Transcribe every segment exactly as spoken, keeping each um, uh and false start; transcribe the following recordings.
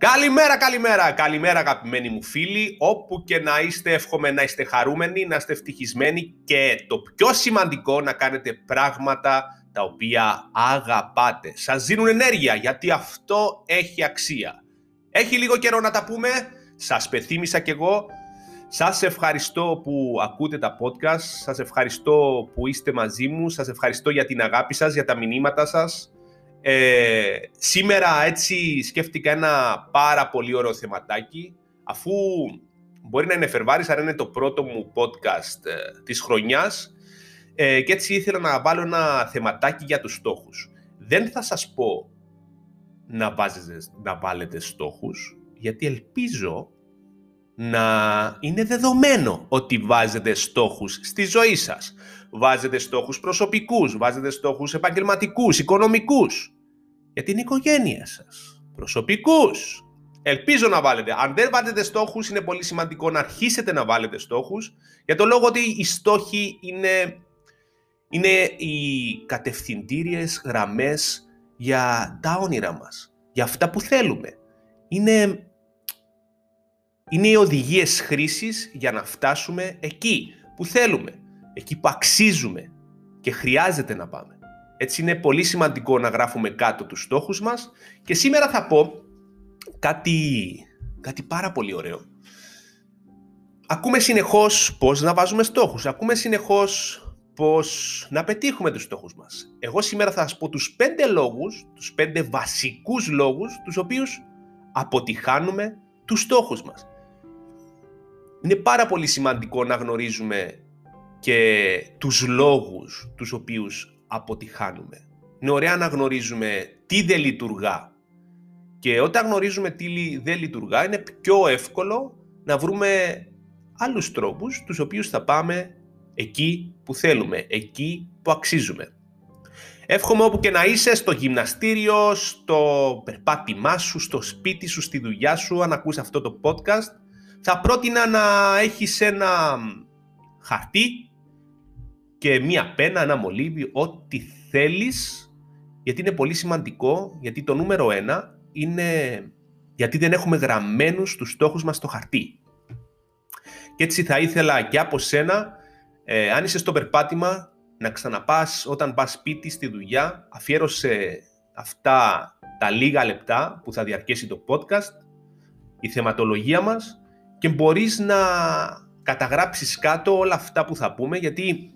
Καλημέρα, καλημέρα, καλημέρα αγαπημένοι μου φίλοι, όπου και να είστε, εύχομαι να είστε χαρούμενοι, να είστε ευτυχισμένοι και το πιο σημαντικό να κάνετε πράγματα τα οποία αγαπάτε. Σας δίνουν ενέργεια γιατί αυτό έχει αξία. Έχει λίγο καιρό να τα πούμε, σας πεθύμισα κι εγώ. Σας ευχαριστώ που ακούτε τα podcast, σας ευχαριστώ που είστε μαζί μου, σας ευχαριστώ για την αγάπη σας, για τα μηνύματα σας. Ε, σήμερα έτσι σκέφτηκα ένα πάρα πολύ ωραίο θεματάκι, αφού μπορεί να είναι Φεβρουάρης, αλλά είναι το πρώτο μου podcast ε, της χρονιάς ε, και έτσι ήθελα να βάλω ένα θεματάκι για τους στόχους. Δεν θα σας πω να, βάζετε, να βάλετε στόχους, γιατί ελπίζω να είναι δεδομένο ότι βάζετε στόχους στη ζωή σας. Βάζετε στόχους προσωπικούς, βάζετε στόχους επαγγελματικούς, οικονομικούς, για την οικογένεια σας, προσωπικούς. Ελπίζω να βάλετε. Αν δεν βάλετε στόχους, είναι πολύ σημαντικό να αρχίσετε να βάλετε στόχους, για το λόγο ότι οι στόχοι είναι, είναι οι κατευθυντήριες γραμμές για τα όνειρα μας, για αυτά που θέλουμε. Είναι... Είναι οι οδηγίες χρήσης για να φτάσουμε εκεί που θέλουμε, εκεί που αξίζουμε και χρειάζεται να πάμε. Έτσι είναι πολύ σημαντικό να γράφουμε κάτω τους στόχους μας και σήμερα θα πω κάτι, κάτι πάρα πολύ ωραίο. Ακούμε συνεχώς πώς να βάζουμε στόχους, ακούμε συνεχώς πώς να πετύχουμε τους στόχους μας. Εγώ σήμερα θα σας πω τους πέντε λόγους, τους πέντε βασικούς λόγους, τους οποίους αποτυχάνουμε τους στόχους μας. Είναι πάρα πολύ σημαντικό να γνωρίζουμε και τους λόγους τους οποίους αποτυχάνουμε. Είναι ωραία να γνωρίζουμε τι δεν λειτουργά. Και όταν γνωρίζουμε τι δεν λειτουργά είναι πιο εύκολο να βρούμε άλλους τρόπους τους οποίους θα πάμε εκεί που θέλουμε, εκεί που αξίζουμε. Εύχομαι όπου και να είσαι, στο γυμναστήριο, στο περπάτημά σου, στο σπίτι σου, στη δουλειά σου, αν ακούς αυτό το podcast, θα πρότεινα να έχεις ένα χαρτί και μία πένα, ένα μολύβι, ό,τι θέλεις, γιατί είναι πολύ σημαντικό, γιατί το νούμερο ένα είναι γιατί δεν έχουμε γραμμένους τους στόχους μας στο χαρτί. Και έτσι θα ήθελα και από σένα, ε, αν είσαι στο περπάτημα, να ξαναπάς όταν πας σπίτι, στη δουλειά, αφιέρωσε αυτά τα λίγα λεπτά που θα διαρκέσει το podcast, η θεματολογία μας, και μπορείς να καταγράψεις κάτω όλα αυτά που θα πούμε, γιατί,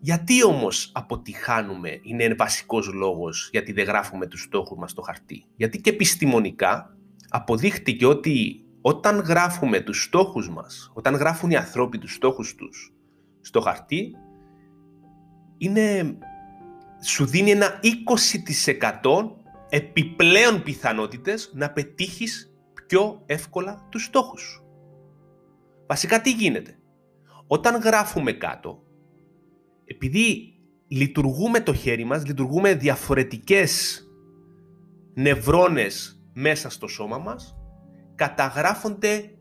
γιατί όμως αποτυχάνουμε, είναι ένα βασικός λόγος γιατί δεν γράφουμε τους στόχους μας στο χαρτί. Γιατί και επιστημονικά αποδείχτηκε ότι όταν γράφουμε τους στόχους μας, όταν γράφουν οι ανθρώποι τους στόχους τους στο χαρτί, είναι, σου δίνει ένα είκοσι τοις εκατό επιπλέον πιθανότητες να πετύχεις πιο εύκολα τους στόχους σου. Βασικά τι γίνεται. Όταν γράφουμε κάτω, επειδή λειτουργούμε το χέρι μας, λειτουργούμε διαφορετικές νευρώνες μέσα στο σώμα μας, καταγράφονται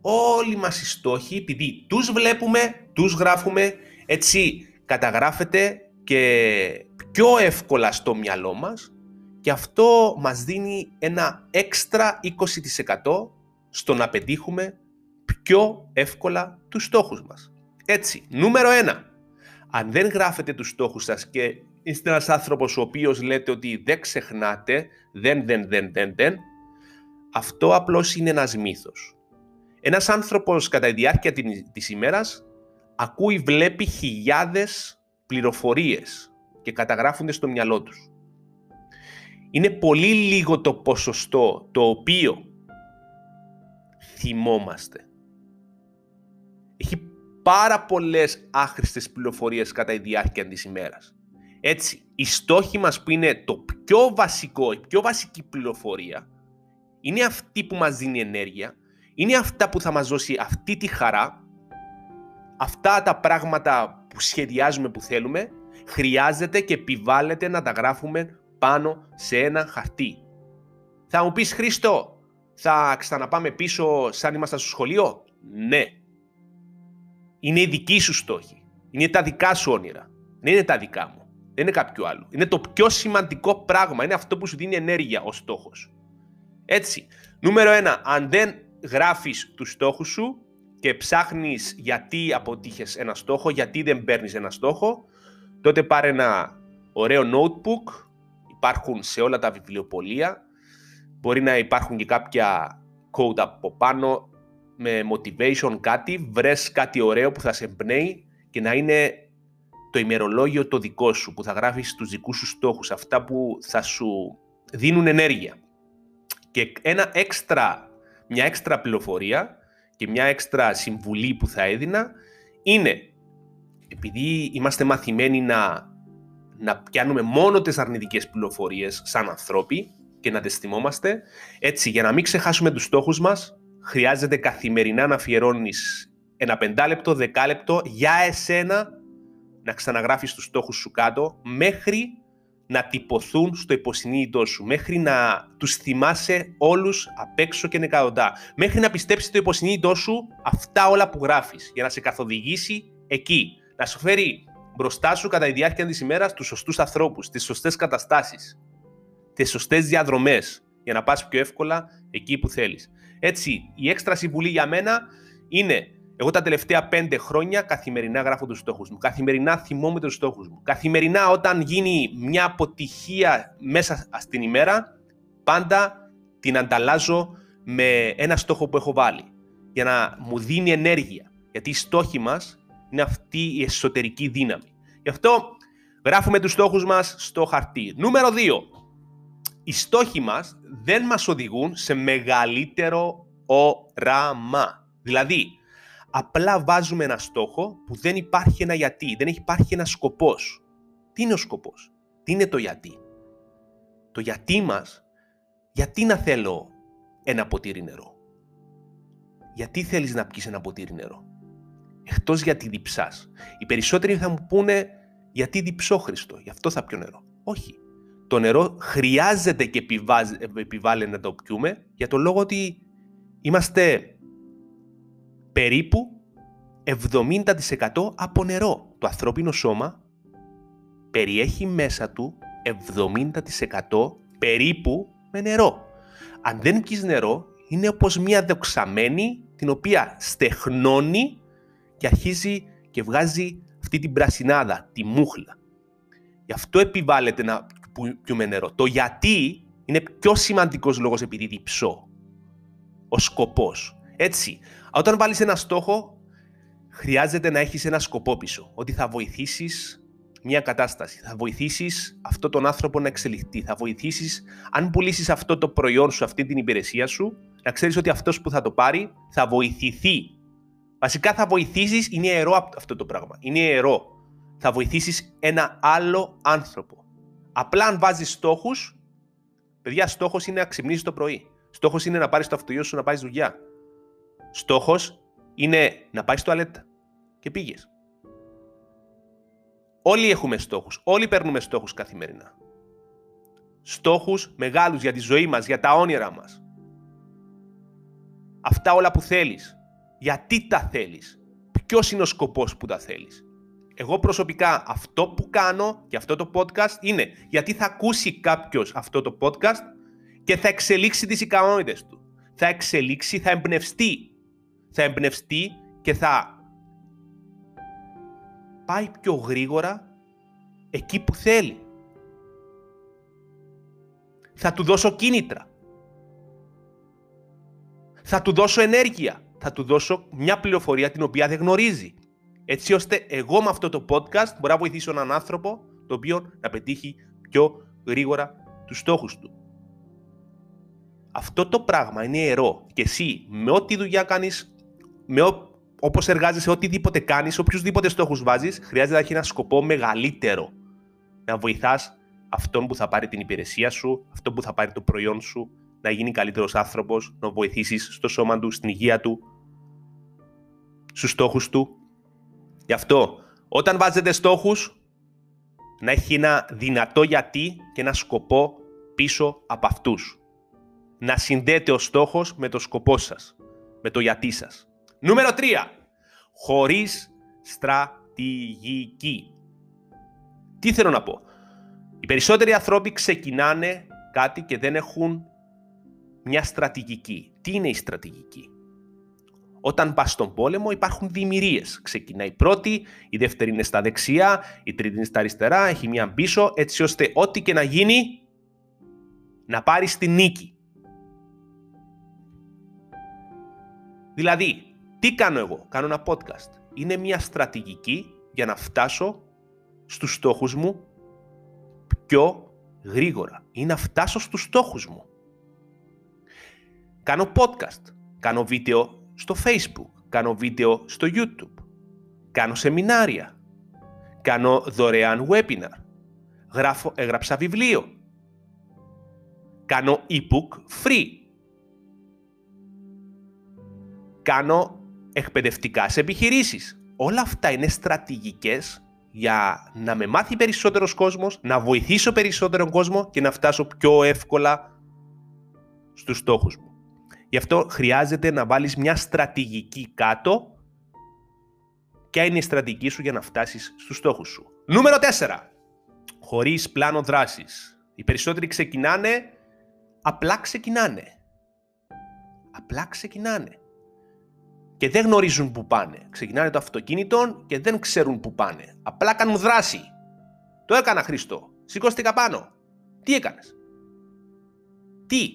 όλοι μας οι στόχοι, επειδή τους βλέπουμε, τους γράφουμε, έτσι καταγράφεται και πιο εύκολα στο μυαλό μας και αυτό μας δίνει ένα έξτρα είκοσι τοις εκατό στο να πετύχουμε πιο εύκολα τους στόχους μας. Έτσι, νούμερο ένα. Αν δεν γράφετε τους στόχους σας και είστε ένας άνθρωπος ο οποίος λέτε ότι δεν ξεχνάτε, δεν, δεν, δεν, δεν, δεν, αυτό απλώς είναι ένας μύθος. Ένας άνθρωπος κατά τη διάρκεια της ημέρας ακούει, βλέπει χιλιάδες πληροφορίες και καταγράφονται στο μυαλό τους. Είναι πολύ λίγο το ποσοστό το οποίο θυμόμαστε. Έχει πάρα πολλές άχρηστες πληροφορίες κατά τη διάρκεια της ημέρας. Έτσι, οι στόχοι μας που είναι το πιο βασικό, η πιο βασική πληροφορία, είναι αυτή που μας δίνει ενέργεια, είναι αυτά που θα μας δώσει αυτή τη χαρά. Αυτά τα πράγματα που σχεδιάζουμε, που θέλουμε, χρειάζεται και επιβάλλεται να τα γράφουμε πάνω σε ένα χαρτί. Θα μου πεις, Χρήστο, θα ξαναπάμε πίσω σαν ήμασταν στο σχολείο? Ναι. Είναι οι δικοί σου στόχοι. Είναι τα δικά σου όνειρα. Δεν είναι τα δικά μου. Δεν είναι κάποιο άλλο. Είναι το πιο σημαντικό πράγμα. Είναι αυτό που σου δίνει ενέργεια ο στόχος. Έτσι, νούμερο ένα, αν δεν γράφεις τους στόχους σου και ψάχνεις γιατί αποτύχες ένα στόχο, γιατί δεν παίρνεις ένα στόχο, τότε πάρε ένα ωραίο notebook, υπάρχουν σε όλα τα βιβλιοπωλεία, μπορεί να υπάρχουν και κάποια code από πάνω, με motivation κάτι, βρες κάτι ωραίο που θα σε εμπνέει και να είναι το ημερολόγιο το δικό σου, που θα γράφεις τους δικούς σου στόχους, αυτά που θα σου δίνουν ενέργεια. Και ένα έξτρα, μια έξτρα πληροφορία και μια έξτρα συμβουλή που θα έδινα είναι, επειδή είμαστε μαθημένοι να, να πιάνουμε μόνο τις αρνητικές πληροφορίες σαν ανθρώποι και να τις θυμόμαστε, έτσι για να μην ξεχάσουμε τους στόχους μας, χρειάζεται καθημερινά να αφιερώνεις ένα πεντάλεπτο, δεκάλεπτο για εσένα, να ξαναγράφεις τους στόχους σου κάτω μέχρι να τυπωθούν στο υποσυνείδητό σου, μέχρι να τους θυμάσαι όλους απ' έξω και νεκαοντά, μέχρι να πιστέψεις το υποσυνείδητό σου αυτά όλα που γράφεις, για να σε καθοδηγήσει εκεί, να σου φέρει μπροστά σου κατά τη διάρκεια της ημέρας τους σωστούς ανθρώπους, τις σωστές καταστάσεις, τις σωστές διαδρομές, για να πας πιο εύκολα εκεί που θέλεις. Έτσι, η έξτρα συμβουλή για μένα είναι, εγώ τα τελευταία πέντε χρόνια καθημερινά γράφω τους στόχους μου, καθημερινά θυμόμαι τους στόχους μου, καθημερινά όταν γίνει μια αποτυχία μέσα στην ημέρα, πάντα την ανταλλάζω με ένα στόχο που έχω βάλει, για να μου δίνει ενέργεια, γιατί οι στόχοι μας είναι αυτή η εσωτερική δύναμη. Γι' αυτό γράφουμε τους στόχους μας στο χαρτί. Νούμερο δύο. Οι στόχοι μας δεν μας οδηγούν σε μεγαλύτερο όραμα. Δηλαδή, απλά βάζουμε ένα στόχο που δεν υπάρχει ένα γιατί, δεν υπάρχει ένα σκοπός. Τι είναι ο σκοπός, τι είναι το γιατί. Το γιατί μας, γιατί να θέλω ένα ποτήρι νερό. Γιατί θέλεις να πιεις ένα ποτήρι νερό. Εκτός γιατί διψάς. Οι περισσότεροι θα μου πούνε γιατί διψώ Χριστό, γι' αυτό θα πιω νερό. Όχι. Το νερό χρειάζεται και επιβάλλεται να το πιούμε για το λόγο ότι είμαστε περίπου εβδομήντα τοις εκατό από νερό. Το ανθρώπινο σώμα περιέχει μέσα του εβδομήντα τοις εκατό περίπου με νερό. Αν δεν πιεις νερό, είναι όπως μια δοξαμένη την οποία στεχνώνει και αρχίζει και βγάζει αυτή την πρασινάδα, τη μούχλα. Γι' αυτό επιβάλλεται να πιούμε νερό. Το γιατί είναι πιο σημαντικός λόγος επειδή διψώ. Ο σκοπός. Έτσι, όταν βάλεις ένα στόχο, χρειάζεται να έχεις ένα σκοπό πίσω. Ότι θα βοηθήσεις μια κατάσταση. Θα βοηθήσεις αυτόν τον άνθρωπο να εξελιχθεί. Θα βοηθήσεις, αν πουλήσεις αυτό το προϊόν σου, αυτή την υπηρεσία σου, να ξέρεις ότι αυτός που θα το πάρει θα βοηθηθεί. Βασικά θα βοηθήσεις, είναι ιερό αυτό το πράγμα. Είναι ιερό. Θα βοηθήσεις ένα άλλο άνθρωπο. Απλά αν βάζεις στόχους, παιδιά, στόχος είναι να ξυπνήσεις το πρωί. Στόχος είναι να πάρεις το αυτοκίνητο σου, να πάρεις δουλειά. Στόχος είναι να πάρεις τουαλέτα. Και πήγες. Όλοι έχουμε στόχους. Όλοι παίρνουμε στόχους καθημερινά. Στόχους μεγάλους για τη ζωή μας, για τα όνειρα μας. Αυτά όλα που θέλεις. Γιατί τα θέλεις. Ποιος είναι ο σκοπός που τα θέλεις. Εγώ προσωπικά αυτό που κάνω και αυτό το podcast είναι γιατί θα ακούσει κάποιος αυτό το podcast και θα εξελίξει τις ικανότητες του. Θα εξελίξει, θα εμπνευστεί. Θα εμπνευστεί και θα πάει πιο γρήγορα εκεί που θέλει. Θα του δώσω κίνητρα. Θα του δώσω ενέργεια. Θα του δώσω μια πληροφορία την οποία δεν γνωρίζει. Έτσι ώστε εγώ με αυτό το podcast μπορώ να βοηθήσω έναν άνθρωπο το οποίο να πετύχει πιο γρήγορα τους στόχους του. Αυτό το πράγμα είναι ιερό και εσύ με ό,τι δουλειά κάνεις, με ό, όπως εργάζεσαι, οτιδήποτε κάνεις, οποιουσδήποτε στόχους βάζεις, χρειάζεται να έχει ένα σκοπό μεγαλύτερο. Να βοηθάς αυτόν που θα πάρει την υπηρεσία σου, αυτόν που θα πάρει το προϊόν σου, να γίνει καλύτερος άνθρωπος, να βοηθήσεις στο σώμα του, στην υγεία του, στους στόχους του. Γι' αυτό, όταν βάζετε στόχους, να έχει ένα δυνατό γιατί και ένα σκοπό πίσω από αυτούς. Να συνδέεται ο στόχος με το σκοπό σας, με το γιατί σας. Νούμερο τρία. Χωρίς στρατηγική. Τι θέλω να πω. Οι περισσότεροι άνθρωποι ξεκινάνε κάτι και δεν έχουν μια στρατηγική. Τι είναι η στρατηγική? Όταν πας στον πόλεμο υπάρχουν διημηρίες. Ξεκινάει η πρώτη, η δεύτερη είναι στα δεξιά, η τρίτη είναι στα αριστερά, έχει μια πίσω, έτσι ώστε ό,τι και να γίνει, να πάρεις τη νίκη. Δηλαδή, τι κάνω εγώ? Κάνω ένα podcast. Είναι μια στρατηγική για να φτάσω στους στόχους μου πιο γρήγορα ή να φτάσω στους στόχους μου. Κάνω podcast, κάνω βίντεο στο Facebook, κάνω βίντεο στο YouTube, κάνω σεμινάρια, κάνω δωρεάν webinar, γράφω, έγραψα βιβλίο, κάνω e-book free, κάνω εκπαιδευτικά σε επιχειρήσεις. Όλα αυτά είναι στρατηγικές για να με μάθει περισσότερος κόσμος, να βοηθήσω περισσότερον κόσμο και να φτάσω πιο εύκολα στους στόχους μου. Γι' αυτό χρειάζεται να βάλεις μια στρατηγική κάτω. Ποια είναι η στρατηγική σου για να φτάσεις στους στόχους σου? Νούμερο τέσσερα. Χωρίς πλάνο δράσης. Οι περισσότεροι ξεκινάνε, απλά ξεκινάνε. Απλά ξεκινάνε. Και δεν γνωρίζουν που πάνε. Ξεκινάνε το αυτοκίνητο και δεν ξέρουν που πάνε. Απλά κάνουν δράση. Το έκανα, Χριστό. Σηκώστηκα πάνω. Τι έκανες? Τι?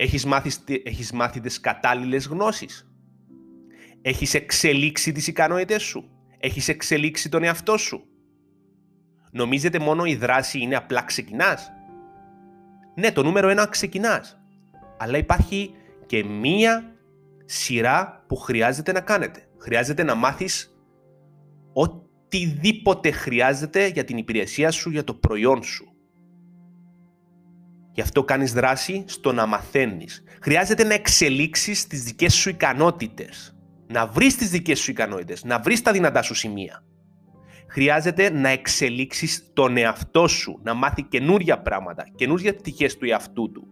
Έχεις μάθει, έχεις μάθει τις κατάλληλες γνώσεις? Έχεις εξελίξει τις ικανότητες σου? Έχεις εξελίξει τον εαυτό σου? Νομίζετε μόνο η δράση είναι απλά ξεκινάς? Ναι, το νούμερο ένα ξεκινάς. Αλλά υπάρχει και μία σειρά που χρειάζεται να κάνετε. Χρειάζεται να μάθεις οτιδήποτε χρειάζεται για την υπηρεσία σου, για το προϊόν σου. Γι' αυτό κάνεις δράση στο να μαθαίνεις. Χρειάζεται να εξελίξεις τις δικές σου ικανότητες. Να βρεις τις δικές σου ικανότητες, να βρεις τα δυνατά σου σημεία. Χρειάζεται να εξελίξεις τον εαυτό σου, να μάθει καινούρια πράγματα, καινούριες πτυχές του εαυτού του.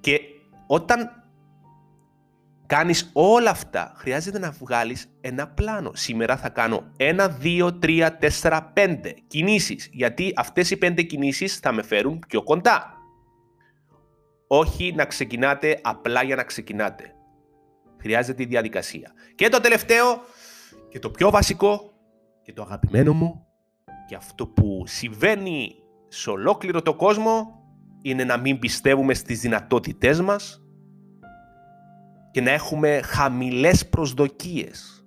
Και όταν κάνεις όλα αυτά, χρειάζεται να βγάλεις ένα πλάνο. Σήμερα θα κάνω ένα, δύο, τρία, τέσσερα, πέντε κινήσεις, γιατί αυτές οι πέντε κινήσεις θα με φέρουν πιο κοντά. Όχι να ξεκινάτε απλά για να ξεκινάτε. Χρειάζεται η διαδικασία. Και το τελευταίο, και το πιο βασικό, και το αγαπημένο μου, και αυτό που συμβαίνει σε ολόκληρο το κόσμο, είναι να μην πιστεύουμε στις δυνατότητές μας και να έχουμε χαμηλές προσδοκίες.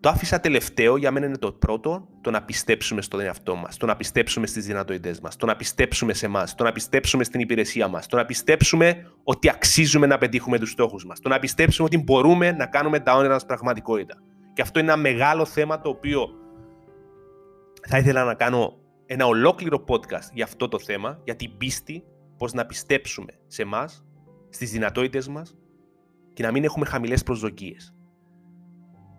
Το άφησα τελευταίο, για μένα είναι το πρώτο, το να πιστέψουμε στον εαυτό μας, το να πιστέψουμε στις δυνατότητές μας, το να πιστέψουμε σε εμάς, το να πιστέψουμε στην υπηρεσία μας, το να πιστέψουμε ότι αξίζουμε να πετύχουμε τους στόχους μας, το να πιστέψουμε ότι μπορούμε να κάνουμε τα όνειρα μας πραγματικότητα. Και αυτό είναι ένα μεγάλο θέμα το οποίο θα ήθελα να κάνω ένα ολόκληρο podcast για αυτό το θέμα, για την πίστη, πώς να πιστέψουμε σε εμάς, στις δυνατότητες μας και να μην έχουμε χαμηλές προσδοκίες.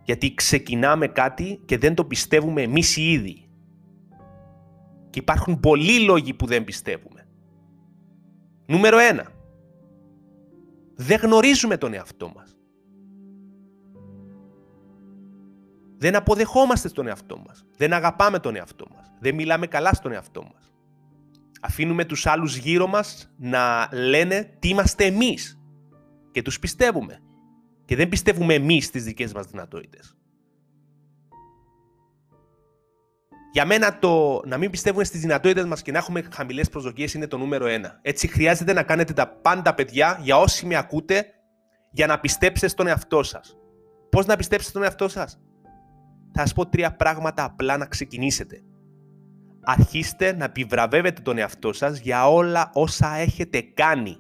Γιατί ξεκινάμε κάτι και δεν το πιστεύουμε εμείς οι ίδιοι. Και υπάρχουν πολλοί λόγοι που δεν πιστεύουμε. Νούμερο ένα. Δεν γνωρίζουμε τον εαυτό μας. Δεν αποδεχόμαστε στον εαυτό μας. Δεν αγαπάμε τον εαυτό μας. Δεν μιλάμε καλά στον εαυτό μας. Αφήνουμε τους άλλους γύρω μας να λένε τι είμαστε εμείς. Και τους πιστεύουμε. Και δεν πιστεύουμε εμείς τις δικές μας δυνατότητες. Για μένα το να μην πιστεύουμε στις δυνατότητες μας και να έχουμε χαμηλές προσδοκίες είναι το νούμερο ένα. Έτσι χρειάζεται να κάνετε τα πάντα, παιδιά, για όσοι με ακούτε, για να πιστέψετε στον εαυτό σας. Πώς να πιστέψετε στον εαυτό σας? Θα σας πω τρία πράγματα απλά να ξεκινήσετε. Αρχίστε να επιβραβεύετε τον εαυτό σας για όλα όσα έχετε κάνει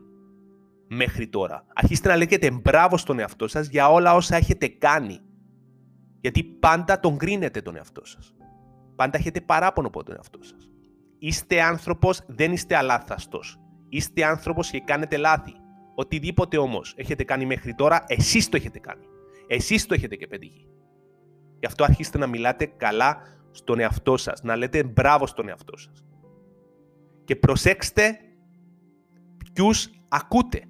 μέχρι τώρα. Αρχίστε να λέγετε μπράβο στον εαυτό σας για όλα όσα έχετε κάνει. Γιατί πάντα τον κρίνετε τον εαυτό σας. Πάντα έχετε παράπονο από τον εαυτό σας. Είστε άνθρωπος, δεν είστε αλάθαστος. Είστε άνθρωπος και κάνετε λάθη. Οτιδήποτε όμως έχετε κάνει μέχρι τώρα, εσείς το έχετε κάνει. Εσείς το έχετε και πετύχει. Γι' αυτό αρχίστε να μιλάτε καλά στον εαυτό σας, να λέτε μπράβο στον εαυτό σας. Και προσέξτε ποιους ακούτε.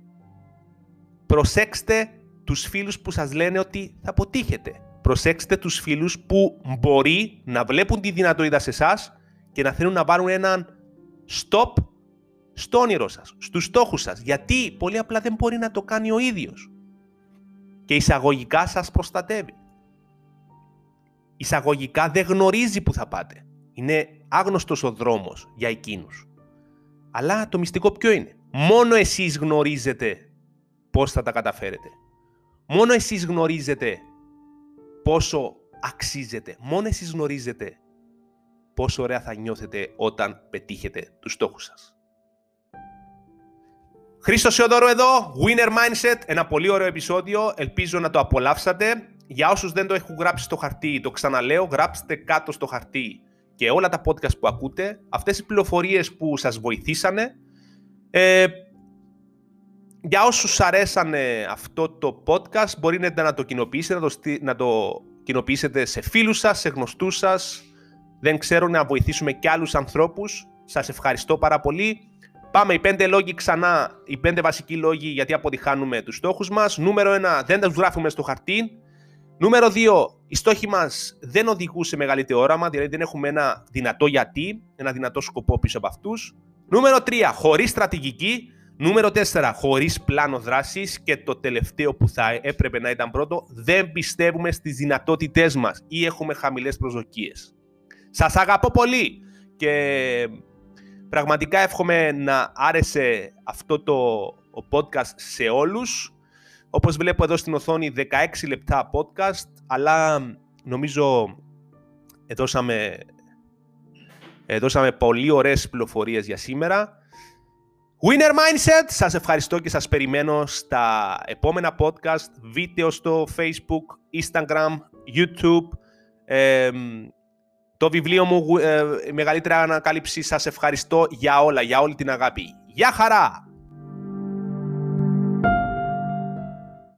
Προσέξτε τους φίλους που σας λένε ότι θα αποτύχετε. Προσέξτε τους φίλους που μπορεί να βλέπουν τη δυνατότητα σε εσάς και να θέλουν να πάρουν έναν stop στο όνειρό σας, στους στόχους σας, γιατί πολύ απλά δεν μπορεί να το κάνει ο ίδιος. Και εισαγωγικά σας προστατεύει. Εισαγωγικά δεν γνωρίζει που θα πάτε. Είναι άγνωστος ο δρόμος για εκείνους. Αλλά το μυστικό ποιο είναι? Μόνο εσείς γνωρίζετε πώς θα τα καταφέρετε. Μόνο εσείς γνωρίζετε πόσο αξίζετε. Μόνο εσείς γνωρίζετε πόσο ωραία θα νιώθετε όταν πετύχετε τους στόχους σας. Χρήστος Θεοδόρου εδώ, Winner Mindset, ένα πολύ ωραίο επεισόδιο, ελπίζω να το απολαύσατε. Για όσους δεν το έχουν γράψει στο χαρτί, το ξαναλέω, γράψτε κάτω στο χαρτί και όλα τα podcast που ακούτε, αυτές οι πληροφορίες που σας βοηθήσανε. Ε, για όσους αρέσανε αυτό το podcast, μπορείτε να το κοινοποιήσετε, να το, να το κοινοποιήσετε σε φίλους σας, σε γνωστούς σας. Δεν ξέρω, να βοηθήσουμε και άλλους ανθρώπους. Σας ευχαριστώ πάρα πολύ. Πάμε, οι πέντε λόγοι ξανά, οι πέντε βασικοί λόγοι γιατί αποτυχάνουμε τους στόχους μας. Νούμερο ένα, δεν τα γράφουμε στο χαρτί. Νούμερο δύο, οι στόχοι μας δεν οδηγούν σε μεγαλύτερο όραμα, δηλαδή δεν έχουμε ένα δυνατό γιατί, ένα δυνατό σκοπό πίσω από αυτούς. Νούμερο τρία, χωρίς στρατηγική. Νούμερο τέσσερα, χωρίς πλάνο δράσης. Και το τελευταίο που θα έπρεπε να ήταν πρώτο, δεν πιστεύουμε στις δυνατότητές μας ή έχουμε χαμηλές προσδοκίες. Σας αγαπώ πολύ και πραγματικά εύχομαι να άρεσε αυτό το podcast σε όλους. Όπως βλέπω εδώ στην οθόνη, δεκαέξι λεπτά podcast, αλλά νομίζω δώσαμε, δώσαμε πολύ ωραίες πληροφορίες για σήμερα. Winner Mindset, σας ευχαριστώ και σας περιμένω στα επόμενα podcast, βίντεο στο Facebook, Instagram, YouTube, ε, το βιβλίο μου, ε, μεγαλύτερη ανακάλυψη. Σας ευχαριστώ για όλα, για όλη την αγάπη. Γεια χαρά!